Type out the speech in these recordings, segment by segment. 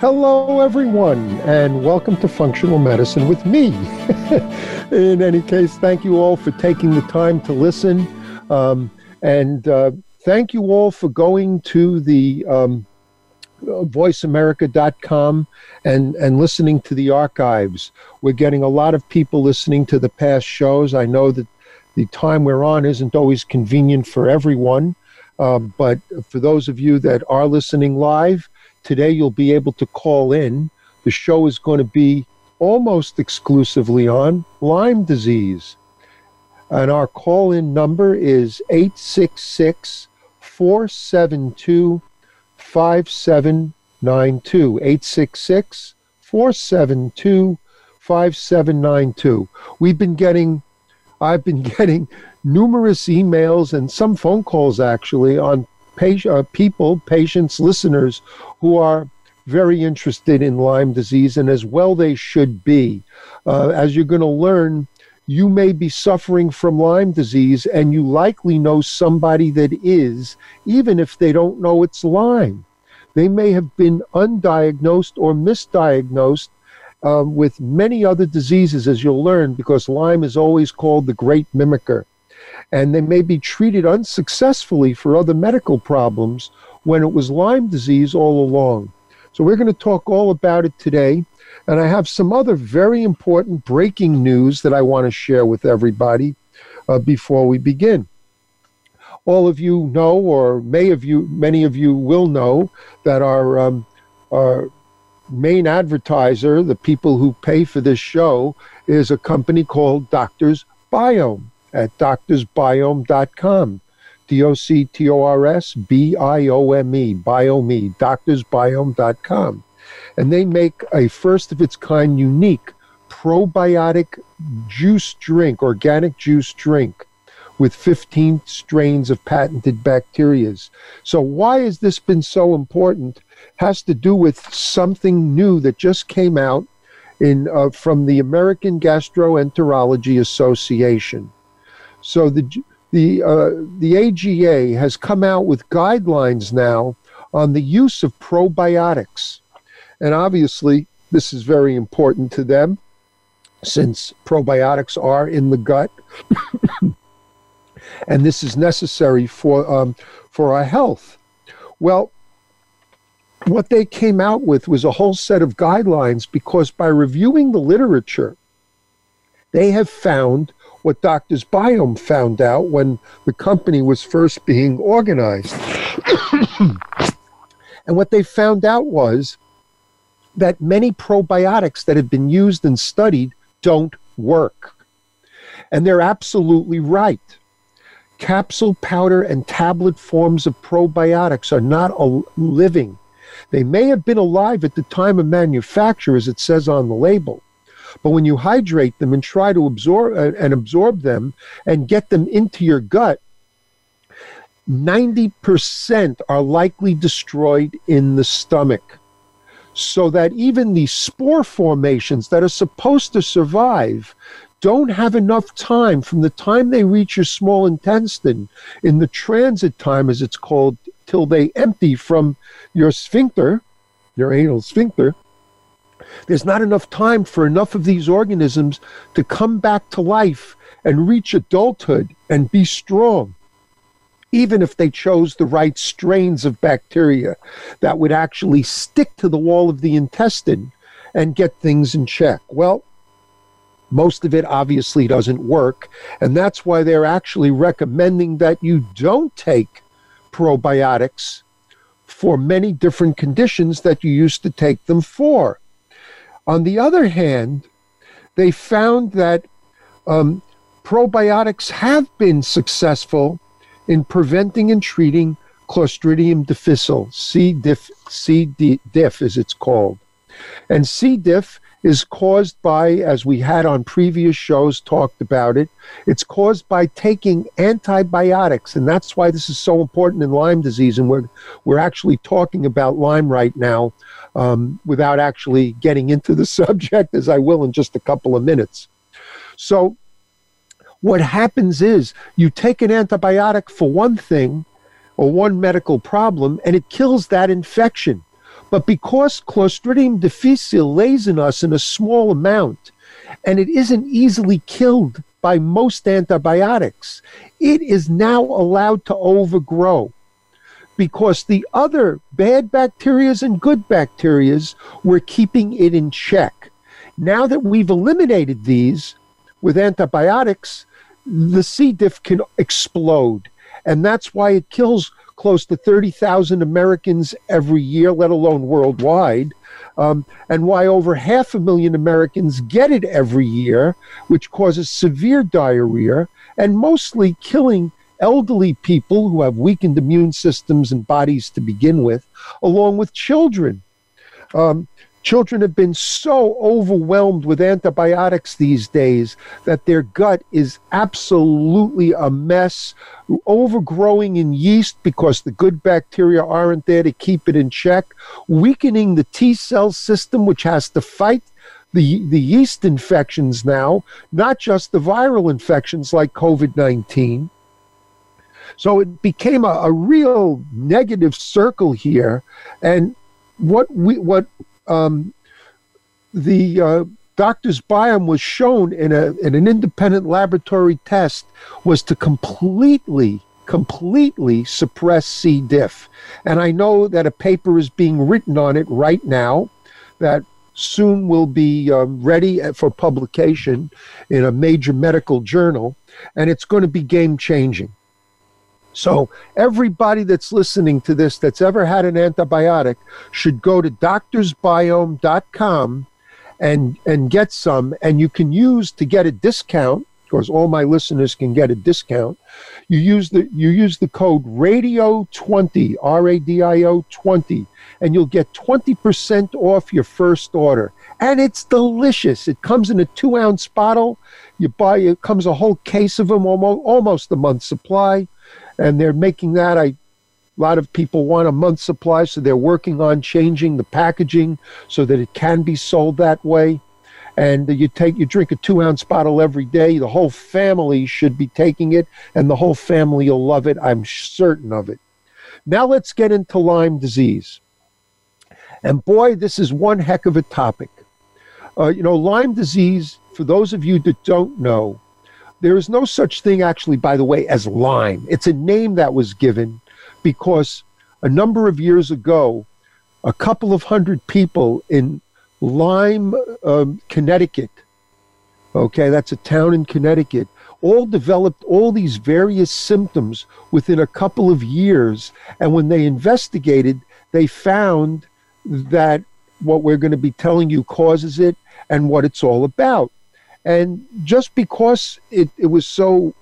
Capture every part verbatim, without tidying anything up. Hello, everyone, and welcome to Functional Medicine with me. In any case, thank you all for taking the time to listen, um, and uh, thank you all for going to the um, voice america dot com and, and listening to the archives. We're getting a lot of people listening to the past shows. I know that the time we're on isn't always convenient for everyone, uh, but for those of you that are listening live, today you'll be able to call in. The show is going to be almost exclusively on Lyme disease. And our call-in number is eight six six, four seven two, five seven nine two. eight six six, four seven two, five seven nine two. We've been getting, I've been getting numerous emails and some phone calls actually on people, patients, listeners who are very interested in Lyme disease, and as well they should be. Uh, as you're going to learn, you may be suffering from Lyme disease, and you likely know somebody that is, even if they don't know it's Lyme. They may have been undiagnosed or misdiagnosed uh, with many other diseases, as you'll learn, because Lyme is always called the great mimicker. And they may be treated unsuccessfully for other medical problems when it was Lyme disease all along. So we're going to talk all about it today. And I have some other very important breaking news that I want to share with everybody uh, before we begin. All of you know, or may of you, many of you will know, that our, um, our main advertiser, the people who pay for this show, is a company called Doctors Biome. At doctors biome dot com, D O C T O R S B I O M E, Biome, doctors biome dot com. And they make a first-of-its-kind unique probiotic juice drink, organic juice drink, with fifteen strains of patented bacteria. So why has this been so important? It has to do with something new that just came out in uh, from the American Gastroenterology Association. So the the uh, the A G A has come out with guidelines now on the use of probiotics. And obviously, this is very important to them since probiotics are in the gut. And this is necessary for, um, for our health. Well, what they came out with was a whole set of guidelines because by reviewing the literature, they have found what Doctors Biome found out when the company was first being organized. And what they found out was that many probiotics that have been used and studied don't work. And they're absolutely right. Capsule, powder, and tablet forms of probiotics are not a living. They may have been alive at the time of manufacture, as it says on the label. But when you hydrate them and try to absorb uh, and absorb them and get them into your gut, ninety percent are likely destroyed in the stomach. So that even the spore formations that are supposed to survive don't have enough time from the time they reach your small intestine in the transit time, as it's called, till they empty from your sphincter, your anal sphincter. There's not enough time for enough of these organisms to come back to life and reach adulthood and be strong, even if they chose the right strains of bacteria that would actually stick to the wall of the intestine and get things in check. Well, most of it obviously doesn't work, and that's why they're actually recommending that you don't take probiotics for many different conditions that you used to take them for. On the other hand, they found that um, probiotics have been successful in preventing and treating Clostridium difficile, C. diff, C. diff as it's called, And C. diff is caused by, as we had on previous shows talked about it, it's caused by taking antibiotics, and that's why this is so important in Lyme disease, and we're, we're actually talking about Lyme right now um, without actually getting into the subject, as I will in just a couple of minutes. So what happens is you take an antibiotic for one thing or one medical problem, and it kills that infection. But because Clostridium difficile lays in us in a small amount, and it isn't easily killed by most antibiotics, it is now allowed to overgrow because the other bad bacterias and good bacterias were keeping it in check. Now that we've eliminated these with antibiotics, the C. diff can explode, and that's why it kills close to thirty thousand Americans every year, let alone worldwide, um, and why over half a million Americans get it every year, which causes severe diarrhea, and mostly killing elderly people who have weakened immune systems and bodies to begin with, along with children. Um, children have been so overwhelmed with antibiotics these days that their gut is absolutely a mess, overgrowing in yeast because the good bacteria aren't there to keep it in check, weakening the T-cell system, which has to fight the, the yeast infections now, not just the viral infections like COVID nineteen. So it became a, a real negative circle here, and what we what Um, the uh, Doctors Biome was shown in, a, in an independent laboratory test was to completely, completely suppress C. diff. And I know that a paper is being written on it right now that soon will be um, ready for publication in a major medical journal, and it's going to be game-changing. So everybody that's listening to this that's ever had an antibiotic should go to doctors biome dot com and, and get some. And you can use to get a discount, because all my listeners can get a discount, you use the, you use the code radio twenty, R A D I O twenty, and you'll get twenty percent off your first order. And it's delicious. It comes in a two-ounce bottle. You buy, it comes a whole case of them, almost, almost a month's supply. And they're making that, I, a lot of people want a month's supply, so they're working on changing the packaging so that it can be sold that way. And you take, you drink a two-ounce bottle every day. The whole family should be taking it, and the whole family will love it. I'm certain of it. Now let's get into Lyme disease. And boy, this is one heck of a topic. Uh, you know, Lyme disease, for those of you that don't know, there is no such thing, actually, by the way, as Lyme. It's a name that was given because a number of years ago, a couple of hundred people in Lyme, um, Connecticut, okay, that's a town in Connecticut, all developed all these various symptoms within a couple of years. And when they investigated, they found that what we're going to be telling you causes it and what it's all about. And just because it, it was so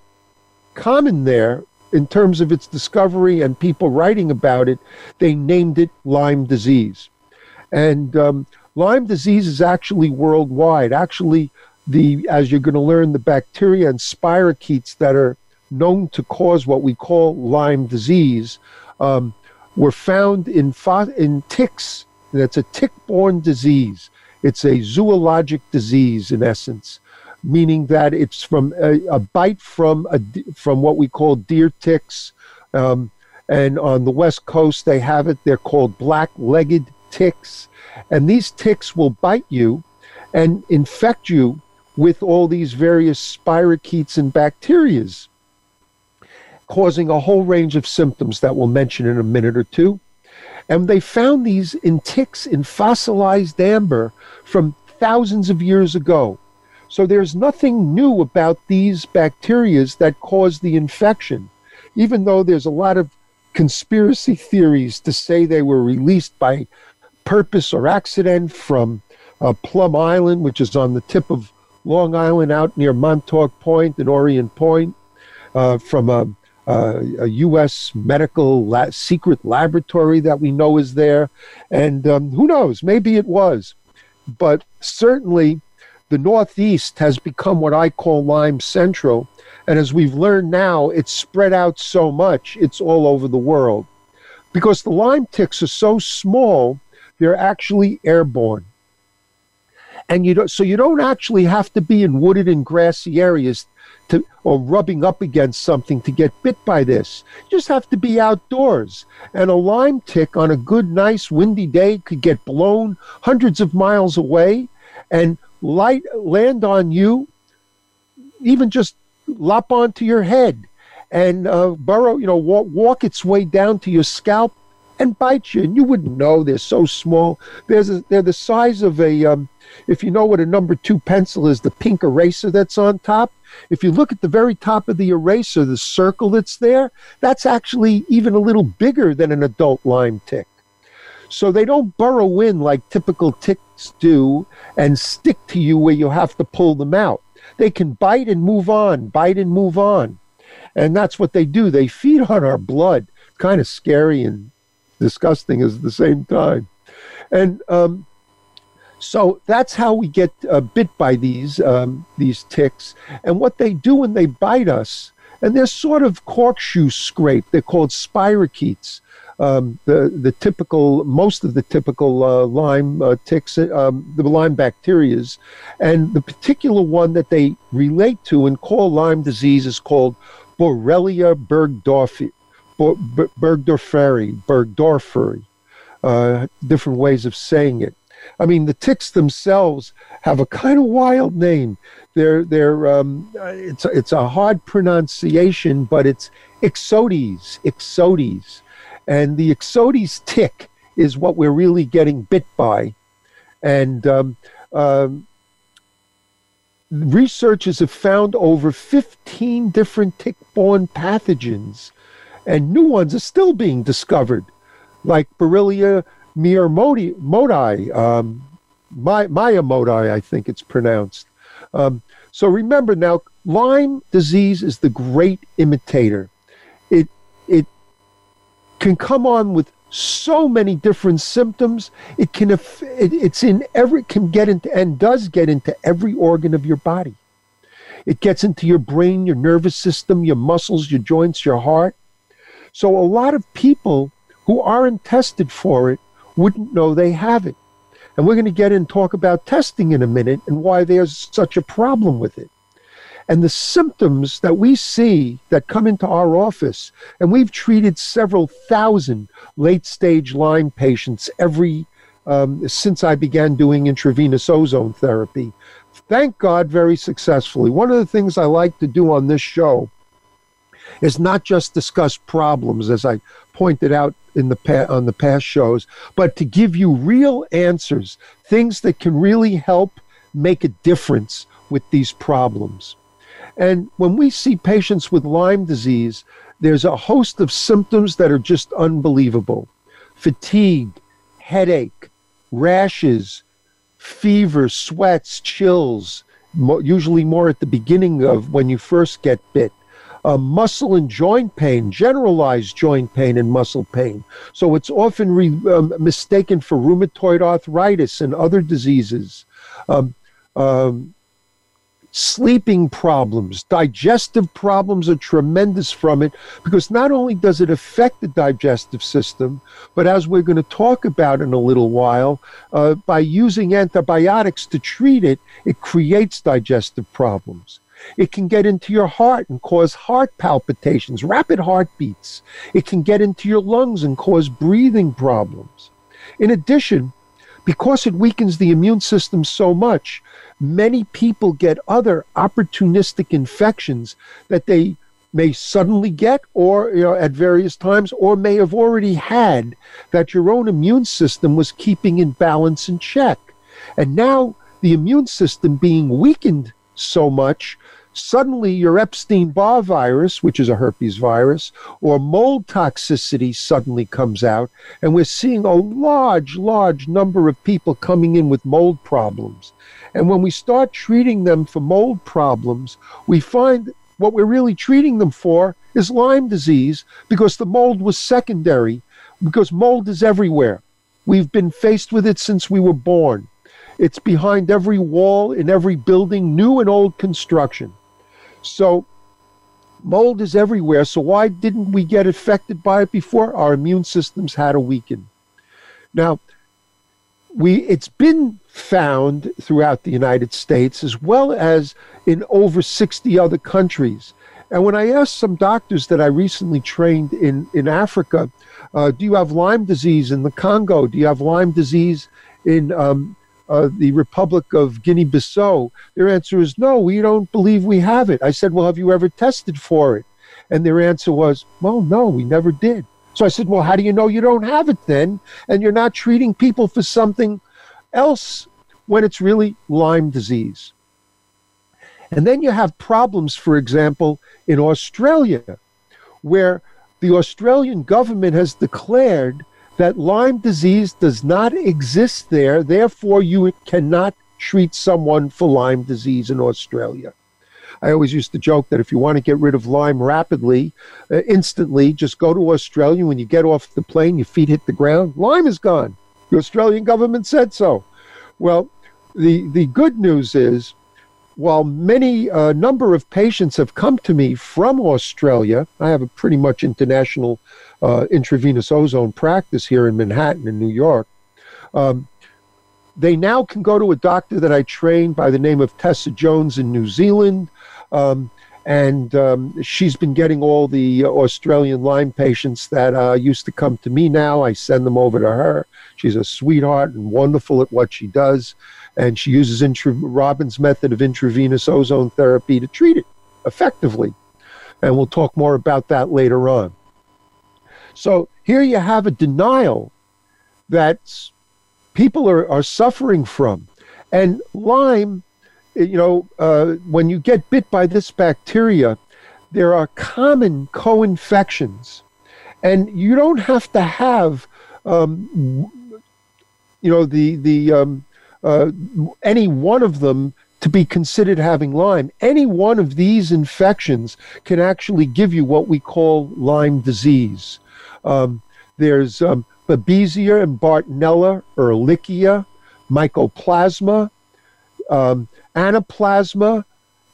common there in terms of its discovery and people writing about it, they named it Lyme disease. And um, Lyme disease is actually worldwide. Actually, the as you're going to learn, the bacteria and spirochetes that are known to cause what we call Lyme disease um, were found in, fo in ticks. That's a tick-borne disease. It's a zoologic disease, in essence, meaning that it's from a, a bite from a, from what we call deer ticks, um, and on the West Coast they have it. They're called black-legged ticks, and these ticks will bite you and infect you with all these various spirochetes and bacterias, causing a whole range of symptoms that we'll mention in a minute or two. And they found these in ticks in fossilized amber from thousands of years ago. So there's nothing new about these bacteria that cause the infection, even though there's a lot of conspiracy theories to say they were released by purpose or accident from uh, Plum Island, which is on the tip of Long Island out near Montauk Point and Orient Point, uh, from a, uh, a U S medical la secret laboratory that we know is there. And um, who knows, maybe it was. But certainly the Northeast has become what I call Lyme Central. And as we've learned now, it's spread out so much, it's all over the world. Because the Lyme ticks are so small, they're actually airborne. And you don't, so you don't actually have to be in wooded and grassy areas to, or rubbing up against something to get bit by this. You just have to be outdoors. And a Lyme tick on a good, nice, windy day could get blown hundreds of miles away and light, land on you, even just lop onto your head and uh, burrow, you know, walk, walk its way down to your scalp and bite you. And you wouldn't know. They're so small. There's a, they're the size of a... Um, if you know what a number two pencil is, the pink eraser that's on top, if you look at the very top of the eraser, the circle that's there, that's actually even a little bigger than an adult Lyme tick. So they don't burrow in like typical ticks do and stick to you where you have to pull them out. They can bite and move on, bite and move on. And that's what they do. They feed on our blood. Kind of scary and disgusting at the same time. And, um... So that's how we get uh, bit by these um, these ticks. And what they do when they bite us, and they're sort of corkscrew scrape. They're called spirochetes. Um, the the typical most of the typical uh, Lyme uh, ticks, um, the Lyme bacterias, and the particular one that they relate to and call Lyme disease is called Borrelia burgdorferi, burgdorferi, burgdorferi. Uh, different ways of saying it. I mean, the ticks themselves have a kind of wild name. They're, they're, um, it's, it's a hard pronunciation, but it's Ixodes, Ixodes. And the Ixodes tick is what we're really getting bit by. And um, um, researchers have found over fifteen different tick-borne pathogens, and new ones are still being discovered, like Borrelia miyamotoi, um, miyamotoi, I think it's pronounced. Um, so remember now, Lyme disease is the great imitator. It, it can come on with so many different symptoms. It can, it, it's in every, can get into and does get into every organ of your body. It gets into your brain, your nervous system, your muscles, your joints, your heart. So a lot of people who aren't tested for it wouldn't know they have it. And we're going to get in and talk about testing in a minute and why there's such a problem with it. And the symptoms that we see that come into our office, and we've treated several thousand late-stage Lyme patients every um, since I began doing intravenous ozone therapy. Thank God, very successfully. One of the things I like to do on this show is not just discuss problems, as I pointed out in the pa on the past shows, but to give you real answers, things that can really help make a difference with these problems. And when we see patients with Lyme disease, there's a host of symptoms that are just unbelievable. Fatigue, headache, rashes, fever, sweats, chills, mo usually more at the beginning of when you first get bit. Uh, muscle and joint pain, generalized joint pain and muscle pain. So it's often re, um, mistaken for rheumatoid arthritis and other diseases. Um, um, sleeping problems, digestive problems are tremendous from it, because not only does it affect the digestive system, but as we're going to talk about in a little while, uh, by using antibiotics to treat it, it creates digestive problems. It can get into your heart and cause heart palpitations, rapid heartbeats. It can get into your lungs and cause breathing problems. In addition, because it weakens the immune system so much, many people get other opportunistic infections that they may suddenly get, or you know, at various times, or may have already had, that your own immune system was keeping in balance and check. And now the immune system being weakened so much, suddenly your Epstein-Barr virus, which is a herpes virus, or mold toxicity suddenly comes out, and we're seeing a large, large number of people coming in with mold problems. And when we start treating them for mold problems, we find what we're really treating them for is Lyme disease, because the mold was secondary, because mold is everywhere. We've been faced with it since we were born. It's behind every wall, in every building, new and old construction. So mold is everywhere. So why didn't we get affected by it before? Our immune systems had to weaken. Now, we it's been found throughout the United States as well as in over sixty other countries. And when I asked some doctors that I recently trained in, in Africa, uh, do you have Lyme disease in the Congo? Do you have Lyme disease in um, uh, the Republic of Guinea-Bissau? Their answer is, no, we don't believe we have it. I said, well, have you ever tested for it? And their answer was, well, no, we never did. So I said, well, how do you know you don't have it then? And you're not treating people for something else when it's really Lyme disease. And then you have problems, for example, in Australia, where the Australian government has declared that Lyme disease does not exist there. Therefore, you cannot treat someone for Lyme disease in Australia. I always used to joke that if you want to get rid of Lyme rapidly, uh, instantly, just go to Australia. When you get off the plane, your feet hit the ground, Lyme is gone. The Australian government said so. Well, the, the good news is, while many uh, number of patients have come to me from Australia, I have a pretty much international uh, intravenous ozone practice here in Manhattan in New York. Um, they now can go to a doctor that I trained by the name of Tessa Jones in New Zealand. Um, and um, she's been getting all the Australian Lyme patients that uh, used to come to me now. I send them over to her. She's a sweetheart and wonderful at what she does. And she uses intra Robin's method of intravenous ozone therapy to treat it effectively. And we'll talk more about that later on. So here you have a denial that people are, are suffering from. And Lyme, you know, uh, when you get bit by this bacteria, there are common co-infections. And you don't have to have, um, you know, the... the um, Uh, any one of them to be considered having Lyme. Any one of these infections can actually give you what we call Lyme disease. Um, there's um, Babesia and Bartonella, Ehrlichia, Mycoplasma, um, Anaplasma.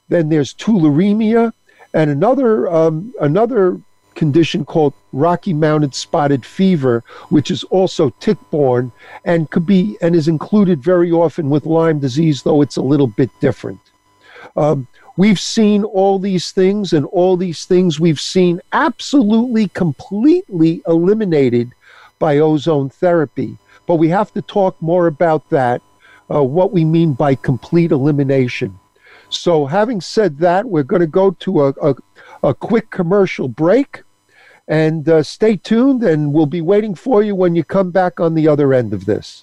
Then there's tularemia and another um, another condition called Rocky Mountain Spotted Fever, which is also tick-borne and could be and is included very often with Lyme disease, though it's a little bit different. Um, we've seen all these things, and all these things we've seen absolutely, completely eliminated by ozone therapy. But we have to talk more about that, uh, what we mean by complete elimination. So having said that, we're going to go to a, a, a quick commercial break. And uh, stay tuned, and we'll be waiting for you when you come back on the other end of this.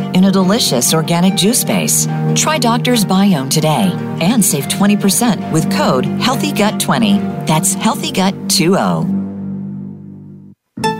in a delicious organic juice base. Try Doctors Biome today and save twenty percent with code healthy gut twenty. That's healthy gut twenty.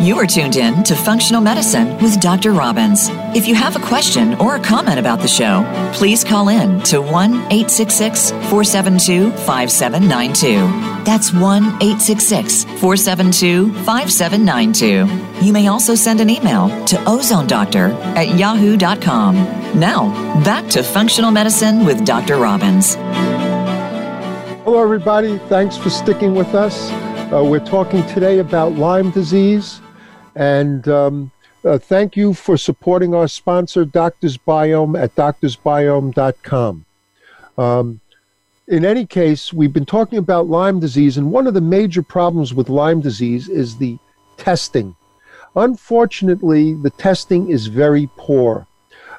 You are tuned in to Functional Medicine with Doctor Robbins. If you have a question or a comment about the show, please call in to one eight six six, four seven two, five seven nine two. That's one eight six six, four seven two, five seven nine two. You may also send an email to ozonedoctor at yahoo dot com. Now, back to Functional Medicine with Doctor Robbins. Hello, everybody. Thanks for sticking with us. Uh, we're talking today about Lyme disease. And um, uh, thank you for supporting our sponsor, Doctors Biome, at doctors biome dot com. Um, in any case, we've been talking about Lyme disease, and one of the major problems with Lyme disease is the testing. Unfortunately, the testing is very poor.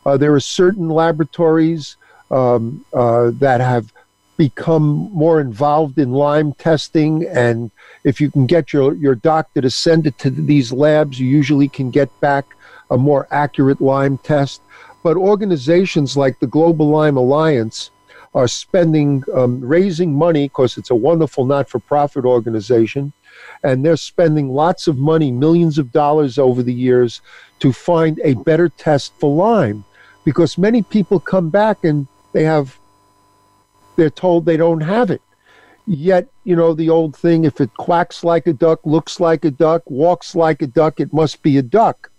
Uh, there are certain laboratories um, uh, that have become more involved in Lyme testing, and if you can get your, your doctor to send it to these labs, you usually can get back a more accurate Lyme test. But organizations like the Global Lyme Alliance are spending, um, raising money, because it's a wonderful not-for-profit organization, and they're spending lots of money, millions of dollars over the years, to find a better test for Lyme, because many people come back and they have they're told they don't have it. Yet, you know, the old thing, if it quacks like a duck, looks like a duck, walks like a duck, it must be a duck.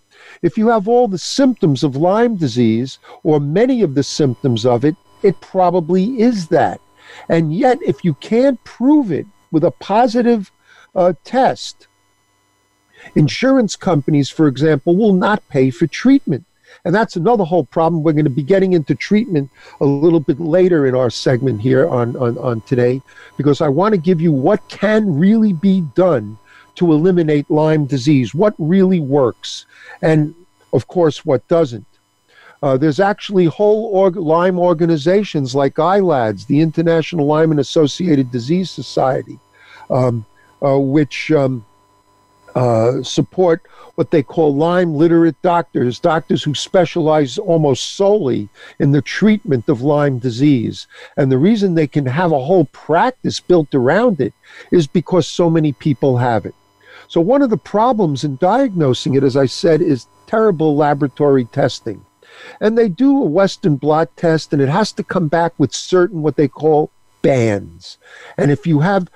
If you have all the symptoms of Lyme disease, or many of the symptoms of it, it probably is that. And yet, if you can't prove it with a positive uh, test, insurance companies, for example, will not pay for treatment. And that's another whole problem. We're going to be getting into treatment a little bit later in our segment here on, on, on today, because I want to give you what can really be done to eliminate Lyme disease, what really works, and, of course, what doesn't. Uh, there's actually whole org- Lyme organizations like I L A D S, the International Lyme and Associated Disease Society, um, uh, which... Um, Uh, support what they call Lyme literate doctors, doctors who specialize almost solely in the treatment of Lyme disease. And the reason they can have a whole practice built around it is because so many people have it. So one of the problems in diagnosing it, as I said, is terrible laboratory testing. And they do a Western blot test, and it has to come back with certain what they call bands. And if you have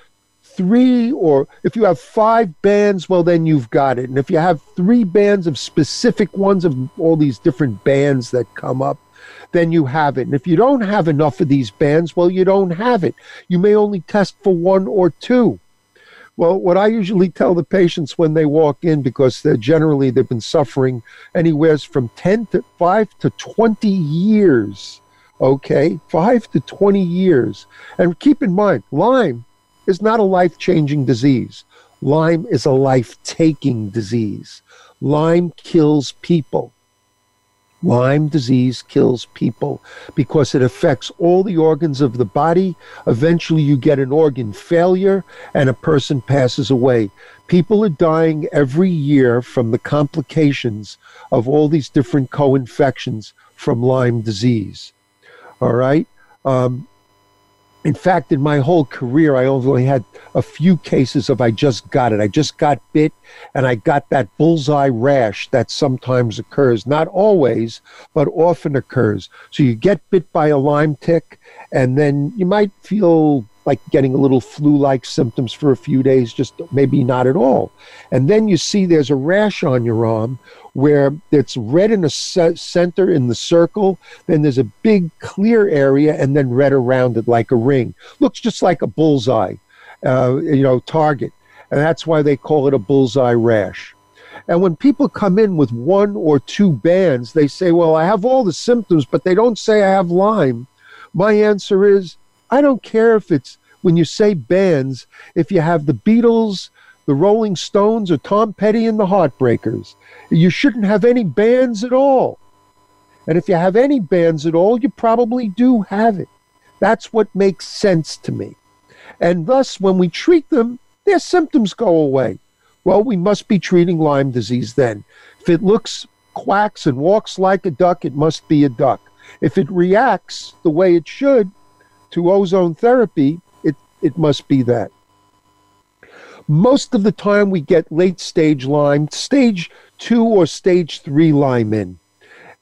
three, or if you have five bands, well, then you've got it. And if you have three bands of specific ones of all these different bands that come up, then you have it. And if you don't have enough of these bands, well, you don't have it. You may only test for one or two. Well, what I usually tell the patients when they walk in, because they're generally they've been suffering anywhere from ten to five to twenty years, okay, five to twenty years. And keep in mind, Lyme is not a life-changing disease. Lyme is a life-taking disease. Lyme kills people. Lyme disease kills people because it affects all the organs of the body. Eventually, you get an organ failure, and a person passes away. People are dying every year from the complications of all these different co-infections from Lyme disease. All right? Um, In fact, in my whole career, I only had a few cases of I just got it. I just got bit, and I got that bullseye rash that sometimes occurs. Not always, but often occurs. So you get bit by a Lyme tick, and then you might feel like getting a little flu-like symptoms for a few days, just maybe not at all. And then you see there's a rash on your arm where it's red in the center in the circle, then there's a big clear area, and then red around it like a ring. Looks just like a bullseye, uh, you know, target. And that's why they call it a bullseye rash. And when people come in with one or two bands, they say, well, I have all the symptoms, but they don't say I have Lyme. My answer is, I don't care if it's, when you say bands, if you have the beetles, the Rolling Stones or Tom Petty and the Heartbreakers. You shouldn't have any bands at all. And if you have any bands at all, you probably do have it. That's what makes sense to me. And thus, when we treat them, their symptoms go away. Well, we must be treating Lyme disease then. If it looks, quacks, and walks like a duck, it must be a duck. If it reacts the way it should to ozone therapy, it, it must be that. Most of the time we get late-stage Lyme, stage two or stage three Lyme in.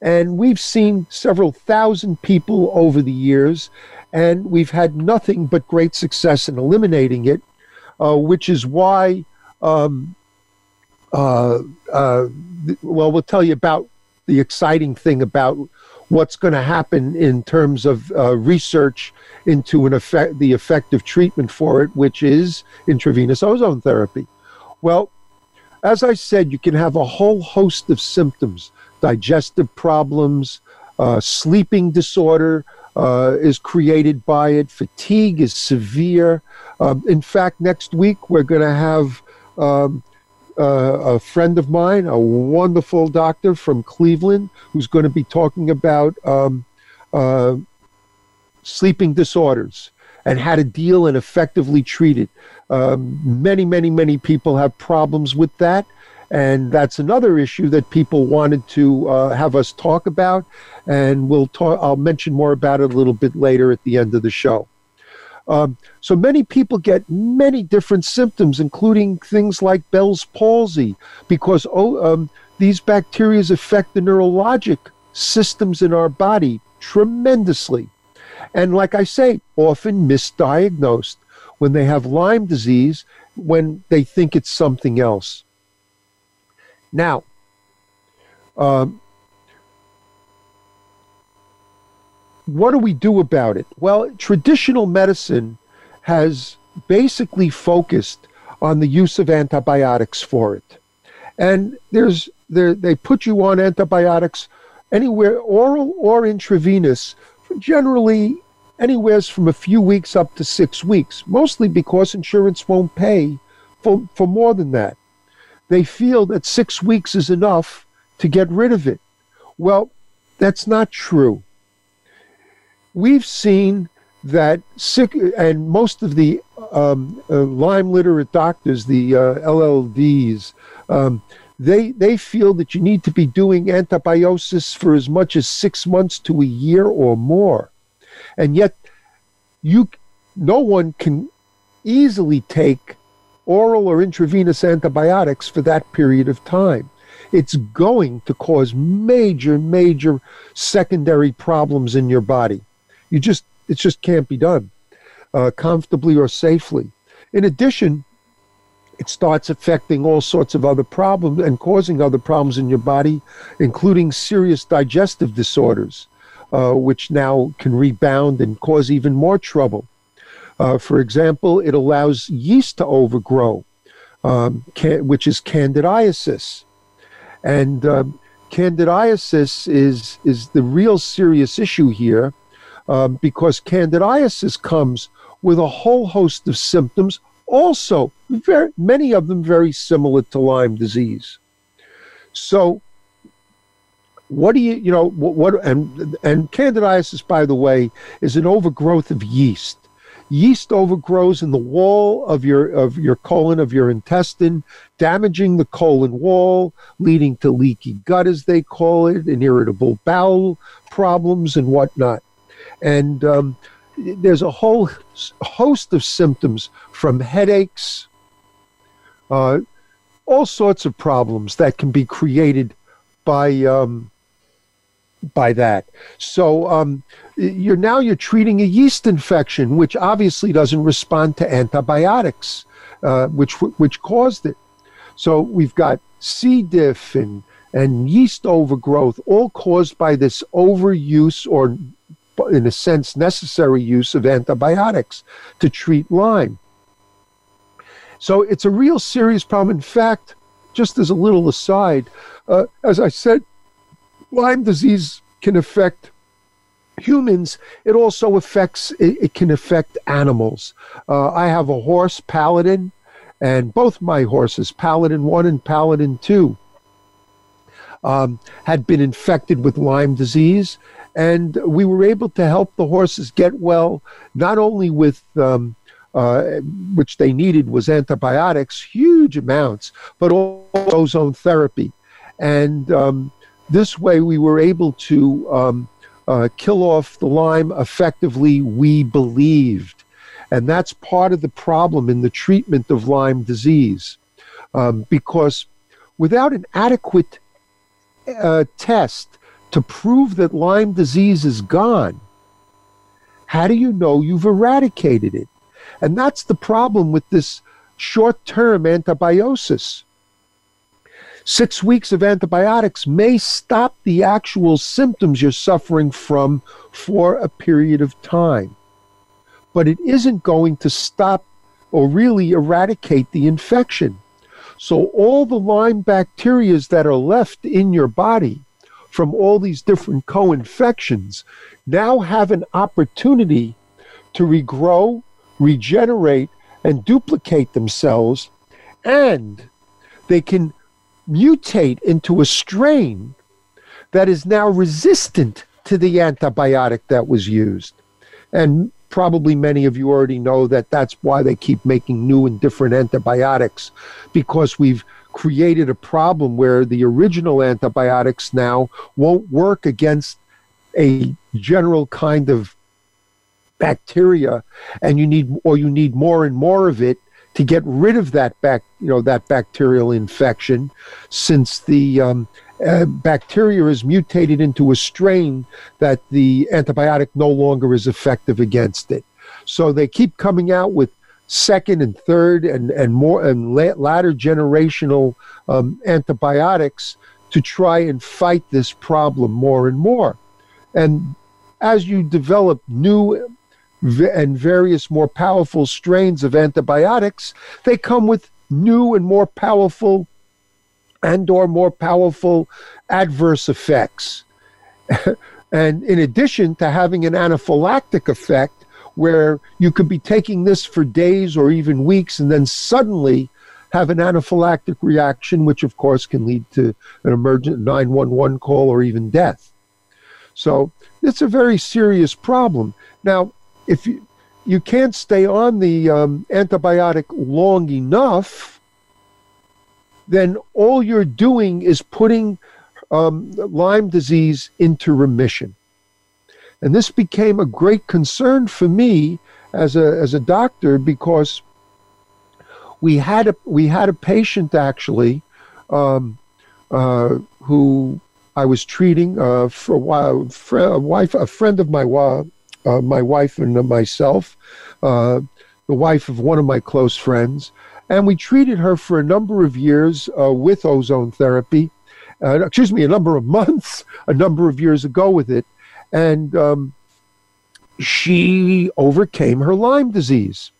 And we've seen several thousand people over the years, and we've had nothing but great success in eliminating it, uh, which is why, um, uh, uh, well, we'll tell you about the exciting thing about what's going to happen in terms of uh, research into an effect, the effective treatment for it, which is intravenous ozone therapy. Well, as I said, you can have a whole host of symptoms. Digestive problems, uh, sleeping disorder uh, is created by it. Fatigue is severe. Um, in fact, next week we're going to have um, uh, a friend of mine, a wonderful doctor from Cleveland, who's going to be talking about um, uh, sleeping disorders and how to deal and effectively treat it. Um, many, many, many people have problems with that. And that's another issue that people wanted to uh, have us talk about, and we'll talk. I'll mention more about it a little bit later at the end of the show. Um, so many people get many different symptoms, including things like Bell's palsy, because oh, um, these bacteria affect the neurologic systems in our body tremendously, and like I say, often misdiagnosed when they have Lyme disease when they think it's something else. Now, um, what do we do about it? Well, traditional medicine has basically focused on the use of antibiotics for it. And there's there, they put you on antibiotics anywhere, oral or intravenous, for generally anywhere from a few weeks up to six weeks, mostly because insurance won't pay for, for more than that. They feel that six weeks is enough to get rid of it. Well, that's not true. We've seen that sick, and most of the um, uh, Lyme literate doctors, the uh, L L Ds, um, they, they feel that you need to be doing antibiotics for as much as six months to a year or more. And yet, you, no one can easily take oral or intravenous antibiotics for that period of time. It's going to cause major, major secondary problems in your body. You just, it just can't be done uh, comfortably or safely. In addition, it starts affecting all sorts of other problems and causing other problems in your body, including serious digestive disorders, uh, which now can rebound and cause even more trouble. Uh, for example, it allows yeast to overgrow, um, can, which is candidiasis. And um, candidiasis is, is the real serious issue here um, because candidiasis comes with a whole host of symptoms, also very, many of them very similar to Lyme disease. So what do you, you know, what, what and, and candidiasis, by the way, is an overgrowth of yeast. Yeast overgrows in the wall of your of your colon, of your intestine, damaging the colon wall, leading to leaky gut, as they call it, and irritable bowel problems and whatnot. And um, there's a whole host of symptoms from headaches, uh, all sorts of problems that can be created by um, by that. So um, you're now you're treating a yeast infection, which obviously doesn't respond to antibiotics, uh, which which caused it. So we've got C. diff and and yeast overgrowth, all caused by this overuse or, in a sense, necessary use of antibiotics to treat Lyme. So it's a real serious problem. In fact, just as a little aside, uh, as I said, Lyme disease can affect humans. It also affects, it, it can affect animals. Uh, I have a horse, Paladin, and both my horses, Paladin one and Paladin two, um, had been infected with Lyme disease, and we were able to help the horses get well, not only with um, Uh, which they needed was antibiotics, huge amounts, but also ozone therapy. And um, this way we were able to um, uh, kill off the Lyme effectively, we believed. And that's part of the problem in the treatment of Lyme disease, um, because without an adequate uh, test to prove that Lyme disease is gone, how do you know you've eradicated it? And that's the problem with this short-term antibiosis. Six weeks of antibiotics may stop the actual symptoms you're suffering from for a period of time, but it isn't going to stop or really eradicate the infection. So all the Lyme bacteria that are left in your body from all these different co-infections now have an opportunity to regrow, regenerate, and duplicate themselves, and they can mutate into a strain that is now resistant to the antibiotic that was used. And probably many of you already know that that's why they keep making new and different antibiotics, because we've created a problem where the original antibiotics now won't work against a general kind of bacteria, and you need or you need more and more of it to get rid of that bac, you know, that bacterial infection, since the um, uh, bacteria is mutated into a strain that the antibiotic no longer is effective against it. So they keep coming out with second and third and and more and latter generational um, antibiotics to try and fight this problem more and more. And as you develop new and various more powerful strains of antibiotics, they come with new and more powerful and or more powerful adverse effects. And in addition to having an anaphylactic effect, where you could be taking this for days or even weeks and then suddenly have an anaphylactic reaction, which of course can lead to an emergent nine one one call or even death. So it's a very serious problem. Now, if you, you can't stay on the um, antibiotic long enough, then all you're doing is putting um, Lyme disease into remission. And this became a great concern for me as a, as a doctor, because we had a, we had a patient actually um, uh, who I was treating uh, for a while, for a wife, a friend of my wife, Uh, my wife and myself, uh, the wife of one of my close friends, and we treated her for a number of years uh, with ozone therapy, uh, excuse me, a number of months, a number of years ago with it, and um, she overcame her Lyme disease.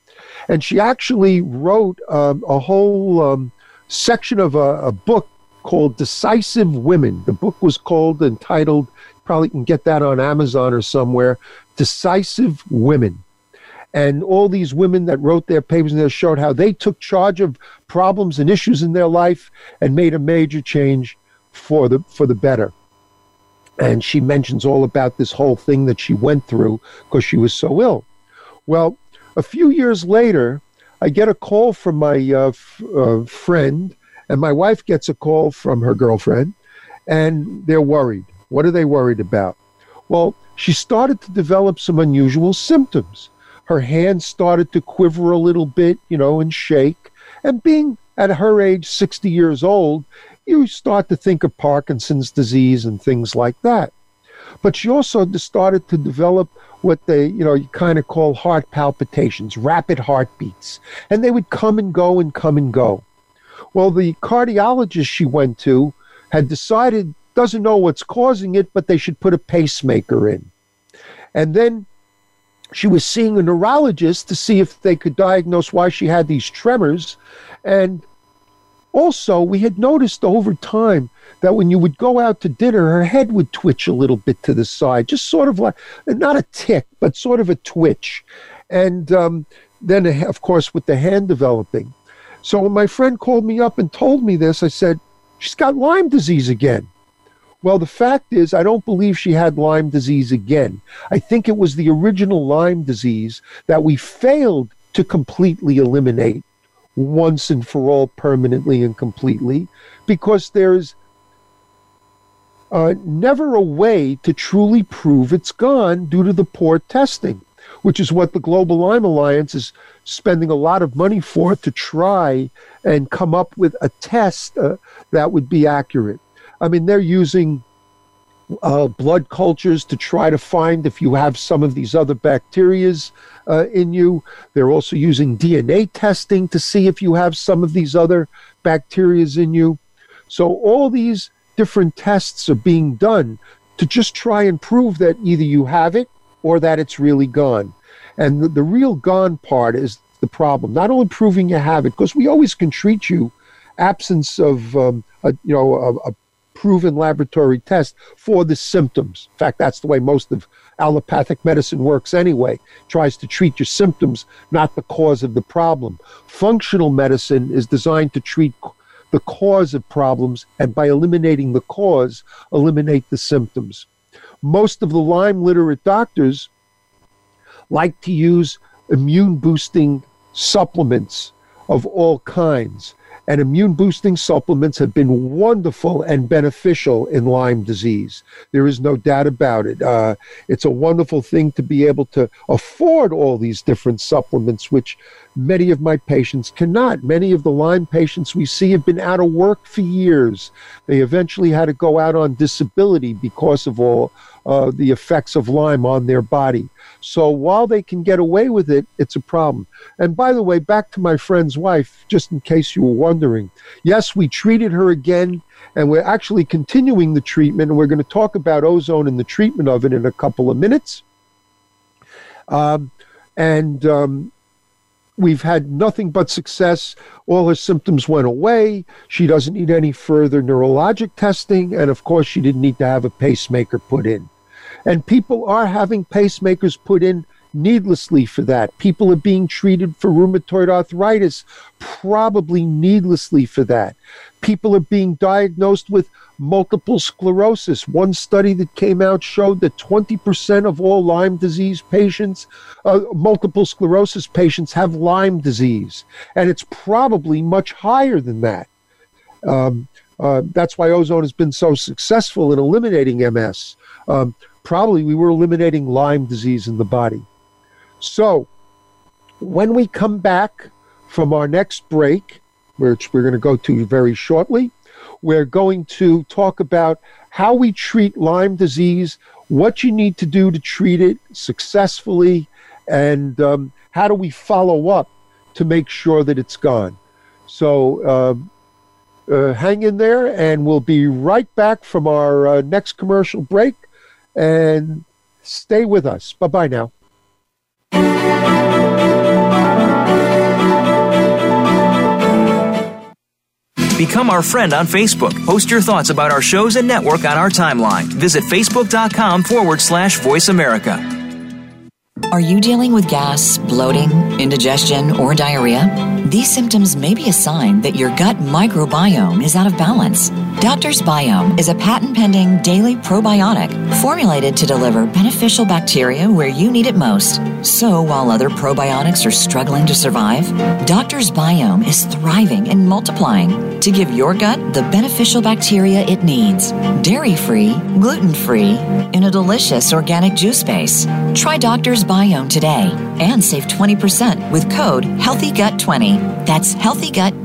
And she actually wrote um, a whole um, section of a, a book called Decisive Women. The book was called, entitled, probably can get that on Amazon or somewhere, Decisive Women. And all these women that wrote their papers and they showed how they took charge of problems and issues in their life and made a major change for the, for the better. And she mentions all about this whole thing that she went through because she was so ill. Well, a few years later, I get a call from my uh, f uh, friend, and my wife gets a call from her girlfriend, and they're worried. What are they worried about? Well, she started to develop some unusual symptoms. Her hands started to quiver a little bit, you know, and shake. And being at her age, sixty years old, you start to think of Parkinson's disease and things like that. But she also started to develop what they, you know, you kind of call heart palpitations, rapid heartbeats. And they would come and go and come and go. Well, the cardiologist she went to had decided doesn't know what's causing it, but they should put a pacemaker in. And then she was seeing a neurologist to see if they could diagnose why she had these tremors. And also, we had noticed over time that when you would go out to dinner, her head would twitch a little bit to the side, just sort of like, not a tick, but sort of a twitch. And um, then, of course, with the hand developing. So when my friend called me up and told me this, I said, she's got Lyme disease again. Well, the fact is, I don't believe she had Lyme disease again. I think it was the original Lyme disease that we failed to completely eliminate once and for all, permanently and completely, because there's uh, never a way to truly prove it's gone due to the poor testing, which is what the Global Lyme Alliance is spending a lot of money for, to try and come up with a test uh, that would be accurate. I mean, they're using uh, blood cultures to try to find if you have some of these other bacterias uh, in you. They're also using D N A testing to see if you have some of these other bacterias in you. So all these different tests are being done to just try and prove that either you have it or that it's really gone. And the, the real gone part is the problem. Not only proving you have it, because we always can treat you, absence of um, a, you know, a, a proven laboratory test for the symptoms. In fact, that's the way most of allopathic medicine works anyway, tries to treat your symptoms, not the cause of the problem. Functional medicine is designed to treat the cause of problems, and by eliminating the cause, eliminate the symptoms. Most of the Lyme literate doctors like to use immune-boosting supplements of all kinds. And immune-boosting supplements have been wonderful and beneficial in Lyme disease. There is no doubt about it. Uh, it's a wonderful thing to be able to afford all these different supplements, which many of my patients cannot. Many of the Lyme patients we see have been out of work for years. They eventually had to go out on disability because of all uh, the effects of Lyme on their body. So while they can get away with it, it's a problem. And by the way, back to my friend's wife, just in case you were wondering. Yes, we treated her again, and we're actually continuing the treatment, and we're going to talk about ozone and the treatment of it in a couple of minutes. Um, and um, we've had nothing but success. All her symptoms went away. She doesn't need any further neurologic testing, and of course, she didn't need to have a pacemaker put in. And people are having pacemakers put in needlessly for that. People are being treated for rheumatoid arthritis, probably needlessly for that. People are being diagnosed with multiple sclerosis. One study that came out showed that twenty percent of all Lyme disease patients, uh, multiple sclerosis patients, have Lyme disease. And it's probably much higher than that. Um, uh, that's why ozone has been so successful in eliminating M S. Um, Probably we were eliminating Lyme disease in the body. So when we come back from our next break, which we're going to go to very shortly, we're going to talk about how we treat Lyme disease, what you need to do to treat it successfully, and um, how do we follow up to make sure that it's gone. So um, uh, hang in there, and we'll be right back from our uh, next commercial break. And stay with us. Bye-bye now. Become our friend on Facebook. Post your thoughts about our shows and network on our timeline. Visit facebook.com forward slash Voice America. Are you dealing with gas, bloating, indigestion, or diarrhea? These symptoms may be a sign that your gut microbiome is out of balance. Doctors Biome is a patent-pending daily probiotic formulated to deliver beneficial bacteria where you need it most. So while other probiotics are struggling to survive, Doctors Biome is thriving and multiplying to give your gut the beneficial bacteria it needs. Dairy-free, gluten-free, in a delicious organic juice base. Try Doctors Biome today and save twenty percent with code healthy gut twenty. That's healthy gut twenty.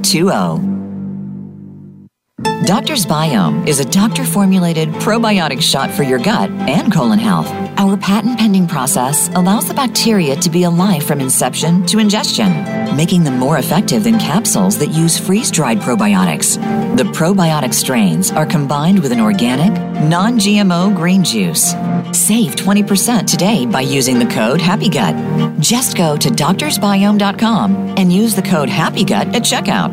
Doctors Biome is a doctor-formulated probiotic shot for your gut and colon health. Our patent-pending process allows the bacteria to be alive from inception to ingestion, making them more effective than capsules that use freeze-dried probiotics. The probiotic strains are combined with an organic, non-G M O green juice. Save twenty percent today by using the code HAPPYGUT. Just go to doctors biome dot com and use the code HAPPYGUT at checkout.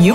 You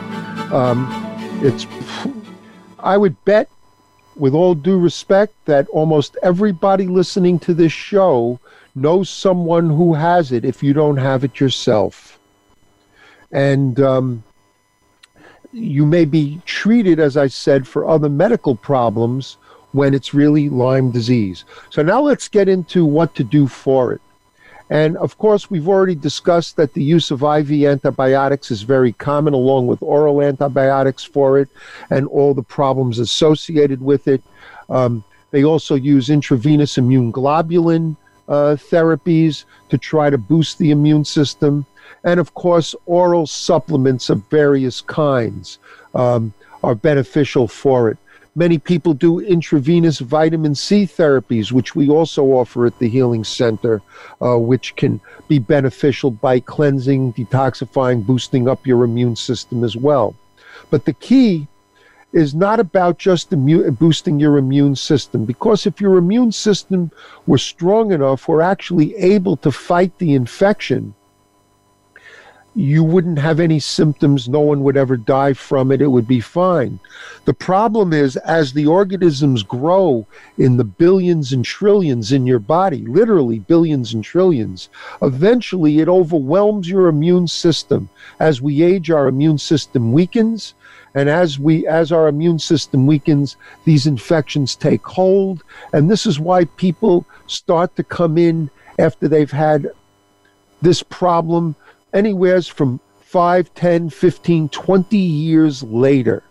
Um, it's, I would bet, with all due respect, that almost everybody listening to this show knows someone who has it if you don't have it yourself. And um, you may be treated, as I said, for other medical problems when it's really Lyme disease. So now let's get into what to do for it. And, of course, we've already discussed that the use of I V antibiotics is very common, along with oral antibiotics for it and all the problems associated with it. Um, they also use intravenous immune globulin uh, therapies to try to boost the immune system. And, of course, oral supplements of various kinds um, are beneficial for it. Many people do intravenous vitamin C therapies, which we also offer at the Healing Center, uh, which can be beneficial by cleansing, detoxifying, boosting up your immune system as well. But the key is not about just immu- boosting your immune system, because if your immune system were strong enough, or actually able to fight the infection, you wouldn't have any symptoms. No one would ever die from it. It would be fine. The problem is, as the organisms grow in the billions and trillions in your body, literally billions and trillions, eventually it overwhelms your immune system. As we age, our immune system weakens. And as we, as our immune system weakens, these infections take hold. And this is why people start to come in after they've had this problem anywhere from five, ten, fifteen, twenty years later,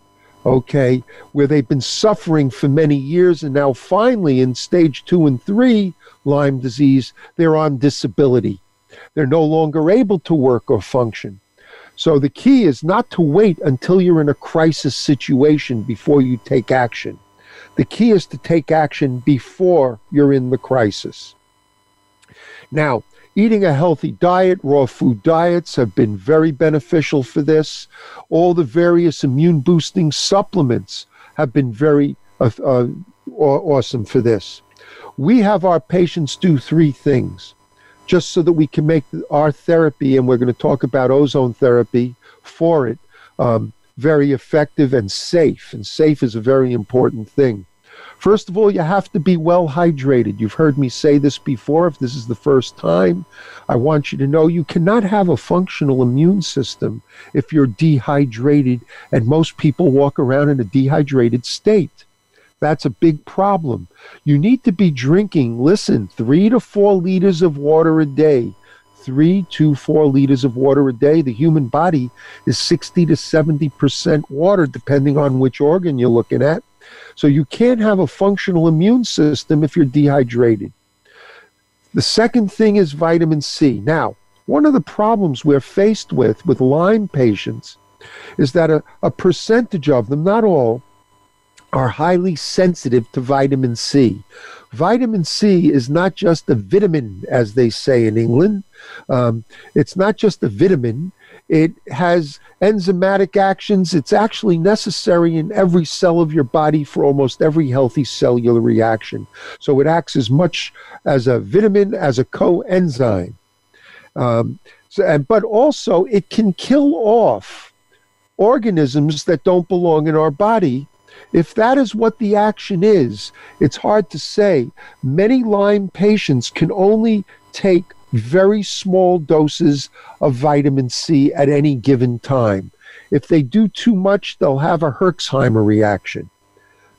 okay, where they've been suffering for many years, and now finally in stage two and three Lyme disease, they're on disability. They're no longer able to work or function. So the key is not to wait until you're in a crisis situation before you take action. The key is to take action before you're in the crisis. Now, eating a healthy diet, raw food diets have been very beneficial for this. All the various immune-boosting supplements have been very uh, uh, awesome for this. We have our patients do three things just so that we can make our therapy, and we're going to talk about ozone therapy for it, um, very effective and safe. And safe is a very important thing. First of all, you have to be well hydrated. You've heard me say this before. If this is the first time, I want you to know you cannot have a functional immune system if you're dehydrated, and most people walk around in a dehydrated state. That's a big problem. You need to be drinking, listen, three to four liters of water a day. Three to four liters of water a day. The human body is sixty to seventy percent water, depending on which organ you're looking at. So you can't have a functional immune system if you're dehydrated. The second thing is vitamin C. Now, one of the problems we're faced with with Lyme patients is that a, a percentage of them, not all, are highly sensitive to vitamin C. Vitamin C is not just a vitamin, as they say in England. Um, it's not just a vitamin. It has enzymatic actions. It's actually necessary in every cell of your body for almost every healthy cellular reaction. So it acts as much as a vitamin as a coenzyme. Um, so, and, but also it can kill off organisms that don't belong in our body. If that is what the action is, it's hard to say. Many Lyme patients can only take very small doses of vitamin C at any given time. If they do too much, they'll have a Herxheimer reaction.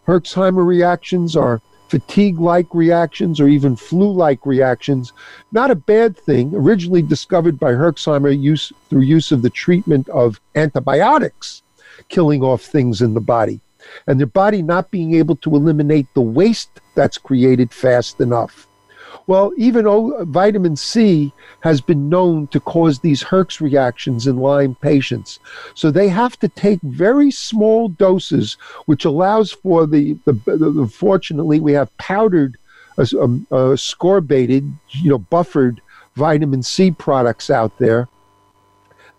Herxheimer reactions are fatigue-like reactions or even flu-like reactions. Not a bad thing, originally discovered by Herxheimer use, through use of the treatment of antibiotics, killing off things in the body. And their body not being able to eliminate the waste that's created fast enough. Well, even o- vitamin C has been known to cause these Herx reactions in Lyme patients. So they have to take very small doses, which allows for the, the, the fortunately, we have powdered, uh, uh, ascorbated, you know, buffered vitamin C products out there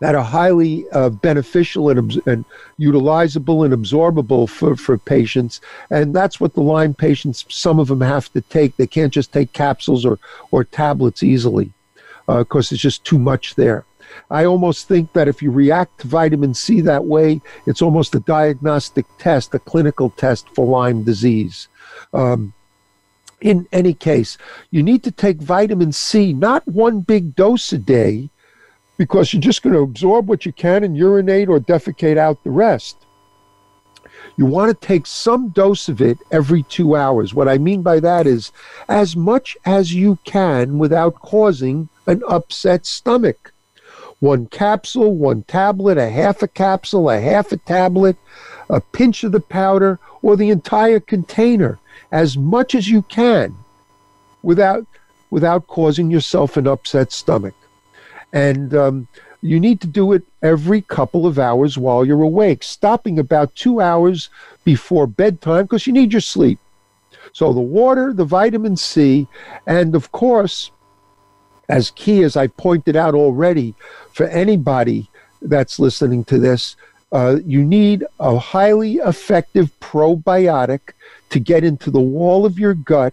that are highly uh, beneficial and, and utilizable and absorbable for, for patients. And that's what the Lyme patients, some of them have to take. They can't just take capsules or, or tablets easily because uh, it's just too much there. I almost think that if you react to vitamin C that way, it's almost a diagnostic test, a clinical test for Lyme disease. Um, in any case, you need to take vitamin C, not one big dose a day, because you're just going to absorb what you can and urinate or defecate out the rest. You want to take some dose of it every two hours. What I mean by that is as much as you can without causing an upset stomach. One capsule, one tablet, a half a capsule, a half a tablet, a pinch of the powder, or the entire container. As much as you can without, without causing yourself an upset stomach. And um, you need to do it every couple of hours while you're awake, stopping about two hours before bedtime because you need your sleep. So the water, the vitamin C, and of course, as key as I pointed out already, for anybody that's listening to this, uh, you need a highly effective probiotic to get into the wall of your gut,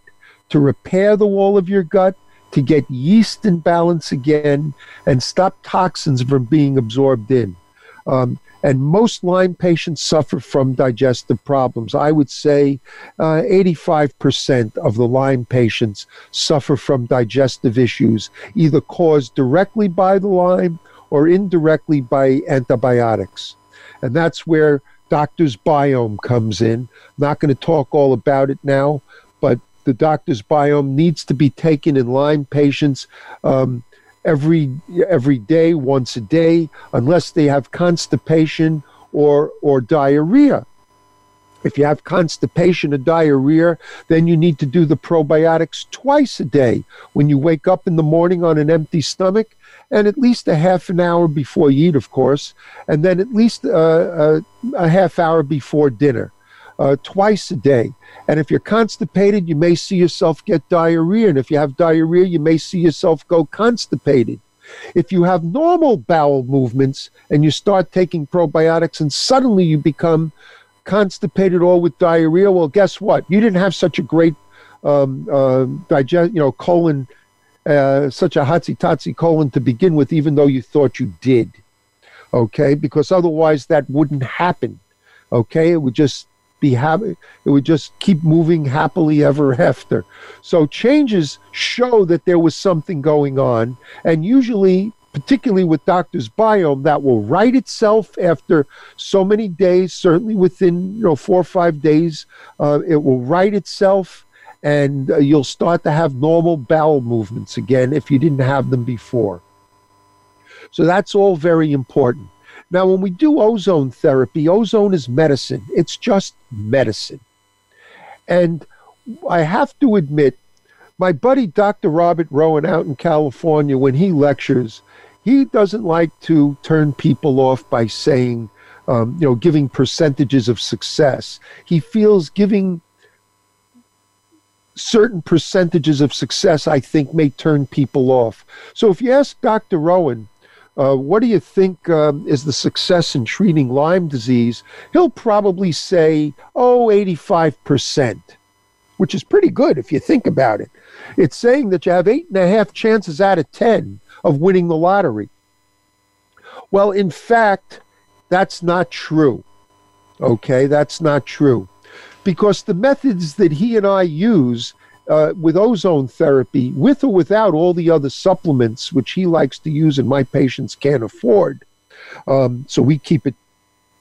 to repair the wall of your gut, to get yeast in balance again and stop toxins from being absorbed in. Um, and most Lyme patients suffer from digestive problems. I would say uh, eighty-five percent of the Lyme patients suffer from digestive issues, either caused directly by the Lyme or indirectly by antibiotics. And that's where Doctors Biome comes in. I'm not going to talk all about it now, but the Doctor's Biome needs to be taken in Lyme patients um, every every day, once a day, unless they have constipation or or diarrhea. If you have constipation or diarrhea, then you need to do the probiotics twice a day when you wake up in the morning on an empty stomach, and at least a half an hour before you eat, of course, and then at least uh, uh, a half hour before dinner. Uh, twice a day. And if you're constipated, you may see yourself get diarrhea. And if you have diarrhea, you may see yourself go constipated. If you have normal bowel movements and you start taking probiotics and suddenly you become constipated or with diarrhea, well, guess what? You didn't have such a great um, uh, digest, you know, colon, uh, such a hotsy-totsy colon to begin with, even though you thought you did. Okay? Because otherwise that wouldn't happen. Okay? It would just be happy, it would just keep moving happily ever after. So changes show that there was something going on, and usually, particularly with Doctor's Biome, that will right itself after so many days, certainly within you know four or five days, uh, it will right itself, and uh, you'll start to have normal bowel movements again if you didn't have them before. So that's all very important. Now, when we do ozone therapy, ozone is medicine. It's just medicine. And I have to admit, my buddy, Doctor Robert Rowan, out in California, when he lectures, he doesn't like to turn people off by saying, um, you know, giving percentages of success. He feels giving certain percentages of success, I think, may turn people off. So if you ask Doctor Rowan, Uh, what do you think um, is the success in treating Lyme disease? He'll probably say, oh, eighty-five percent, which is pretty good if you think about it. It's saying that you have eight and a half chances out of ten of winning the lottery. Well, in fact, that's not true. Okay, that's not true. Because the methods that he and I use uh, with ozone therapy, with or without all the other supplements, which he likes to use and my patients can't afford. Um, so we keep it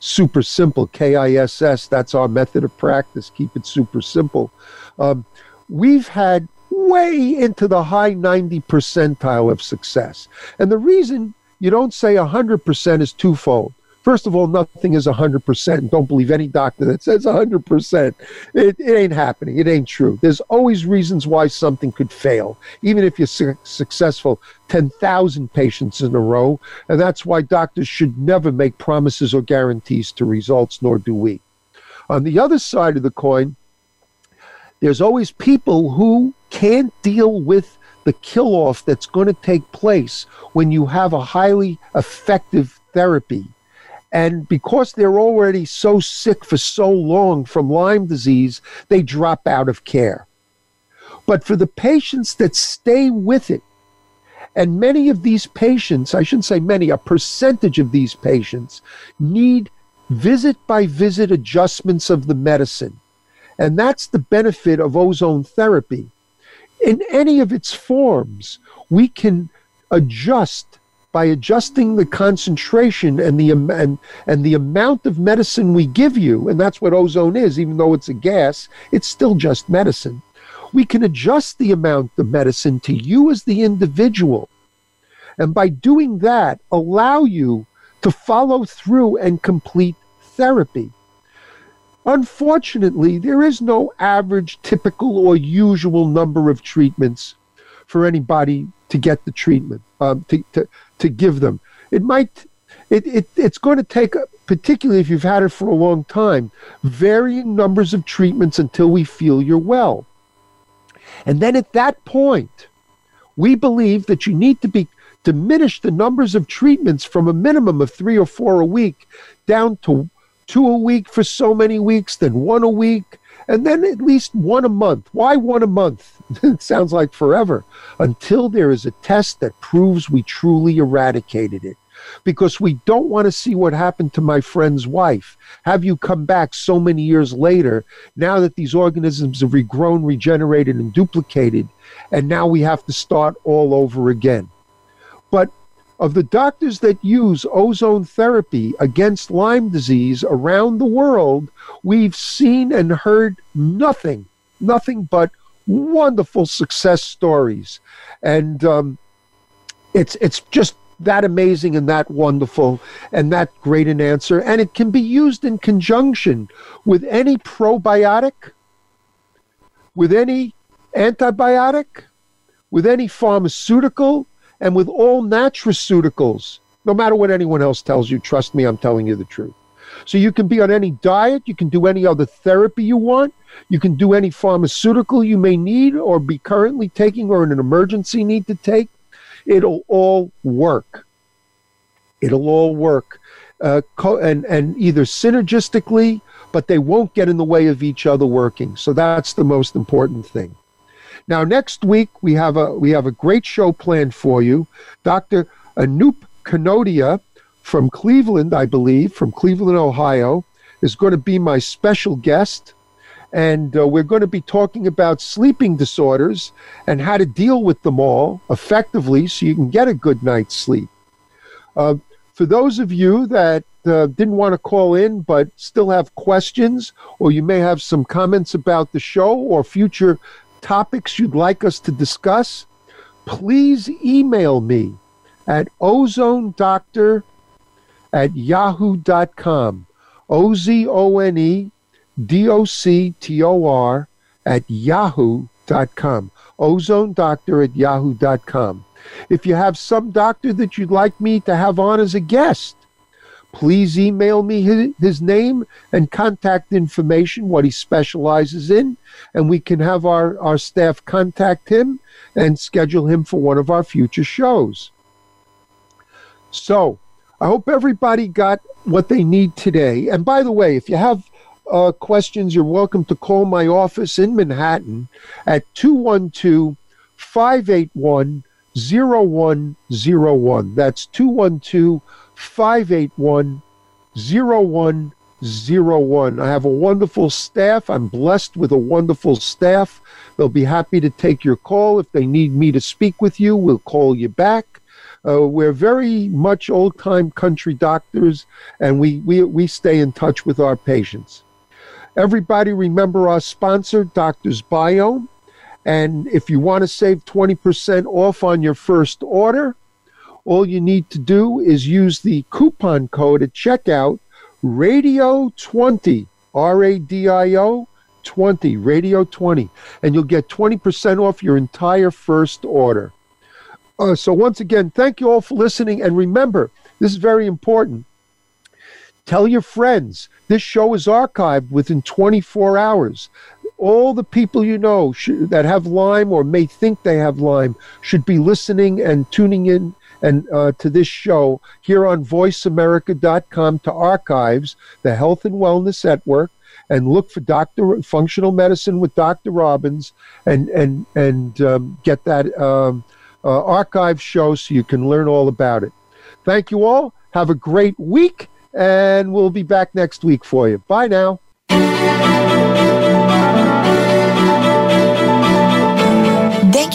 super simple, K I S S, that's our method of practice, keep it super simple. Um, we've had way into the high ninety percentile of success. And the reason you don't say one hundred percent is twofold. First of all, nothing is one hundred percent. Don't believe any doctor that says one hundred percent. It, it ain't happening. It ain't true. There's always reasons why something could fail, even if you're su successful ten thousand patients in a row. And that's why doctors should never make promises or guarantees to results, nor do we. On the other side of the coin, there's always people who can't deal with the kill-off that's going to take place when you have a highly effective therapy. And because they're already so sick for so long from Lyme disease, they drop out of care. But for the patients that stay with it, and many of these patients, I shouldn't say many, a percentage of these patients need visit-by-visit adjustments of the medicine. And that's the benefit of ozone therapy. In any of its forms, we can adjust by adjusting the concentration and the, um, and, and the amount of medicine we give you, and that's what ozone is, even though it's a gas, it's still just medicine. We can adjust the amount of medicine to you as the individual, and by doing that, allow you to follow through and complete therapy. Unfortunately, there is no average, typical, or usual number of treatments for anybody to get the treatment, um, to, to, to give them. It might, it, it, it's going to take, particularly if you've had it for a long time, varying numbers of treatments until we feel you're well. And then at that point, we believe that you need to be diminish the numbers of treatments from a minimum of three or four a week down to two a week for so many weeks, then one a week, and then at least one a month. Why one a month? It sounds like forever. Until there is a test that proves we truly eradicated it. Because we don't want to see what happened to my friend's wife. Have you come back so many years later, now that these organisms have regrown, regenerated, and duplicated, and now we have to start all over again. But of the doctors that use ozone therapy against Lyme disease around the world, we've seen and heard nothing, nothing but wonderful success stories. And um, it's, it's just that amazing and that wonderful and that great an answer. And it can be used in conjunction with any probiotic, with any antibiotic, with any pharmaceutical, and with all nutraceuticals, no matter what anyone else tells you, trust me, I'm telling you the truth. So you can be on any diet, you can do any other therapy you want, you can do any pharmaceutical you may need or be currently taking or in an emergency need to take. It'll all work. It'll all work, uh, co and, and either synergistically, but they won't get in the way of each other working. So that's the most important thing. Now, next week, we have a we have a great show planned for you. Doctor Anoop Kanodia from Cleveland, I believe, from Cleveland, Ohio, is going to be my special guest. And uh, we're going to be talking about sleeping disorders and how to deal with them all effectively so you can get a good night's sleep. Uh, for those of you that uh, didn't want to call in but still have questions, or you may have some comments about the show or future topics you'd like us to discuss, please email me at ozone doctor at yahoo dot com, O Z O N E D O C T O R at yahoo dot com, ozone doctor at yahoo dot com. If you have some doctor that you'd like me to have on as a guest, please email me his, his name and contact information, what he specializes in, and we can have our, our staff contact him and schedule him for one of our future shows. So I hope everybody got what they need today. And by the way, if you have uh, questions, you're welcome to call my office in Manhattan at two one two, five eight one, zero one zero one. That's two one two, five eight one, zero one zero one. zero one. I have a wonderful staff. I'm blessed with a wonderful staff. They'll be happy to take your call. If they need me to speak with you, we'll call you back. Uh, we're very much old-time country doctors, and we, we, we stay in touch with our patients. Everybody remember our sponsor, Doctors Biome. And if you want to save twenty percent off on your first order, all you need to do is use the coupon code at checkout, radio twenty, R A D I O twenty, radio twenty, and you'll get twenty percent off your entire first order. Uh, so once again, thank you all for listening. And remember, this is very important. Tell your friends. This show is archived within twenty-four hours. All the people you know that have Lyme or may think they have Lyme should be listening and tuning in and uh, to this show here on voice america dot com to archives, the Health and Wellness Network, and look for Doctor Functional Medicine with Doctor Robbins and and and um, get that um, uh, archive show so you can learn all about it. Thank you all. Have a great week, and we'll be back next week for you. Bye now. Thank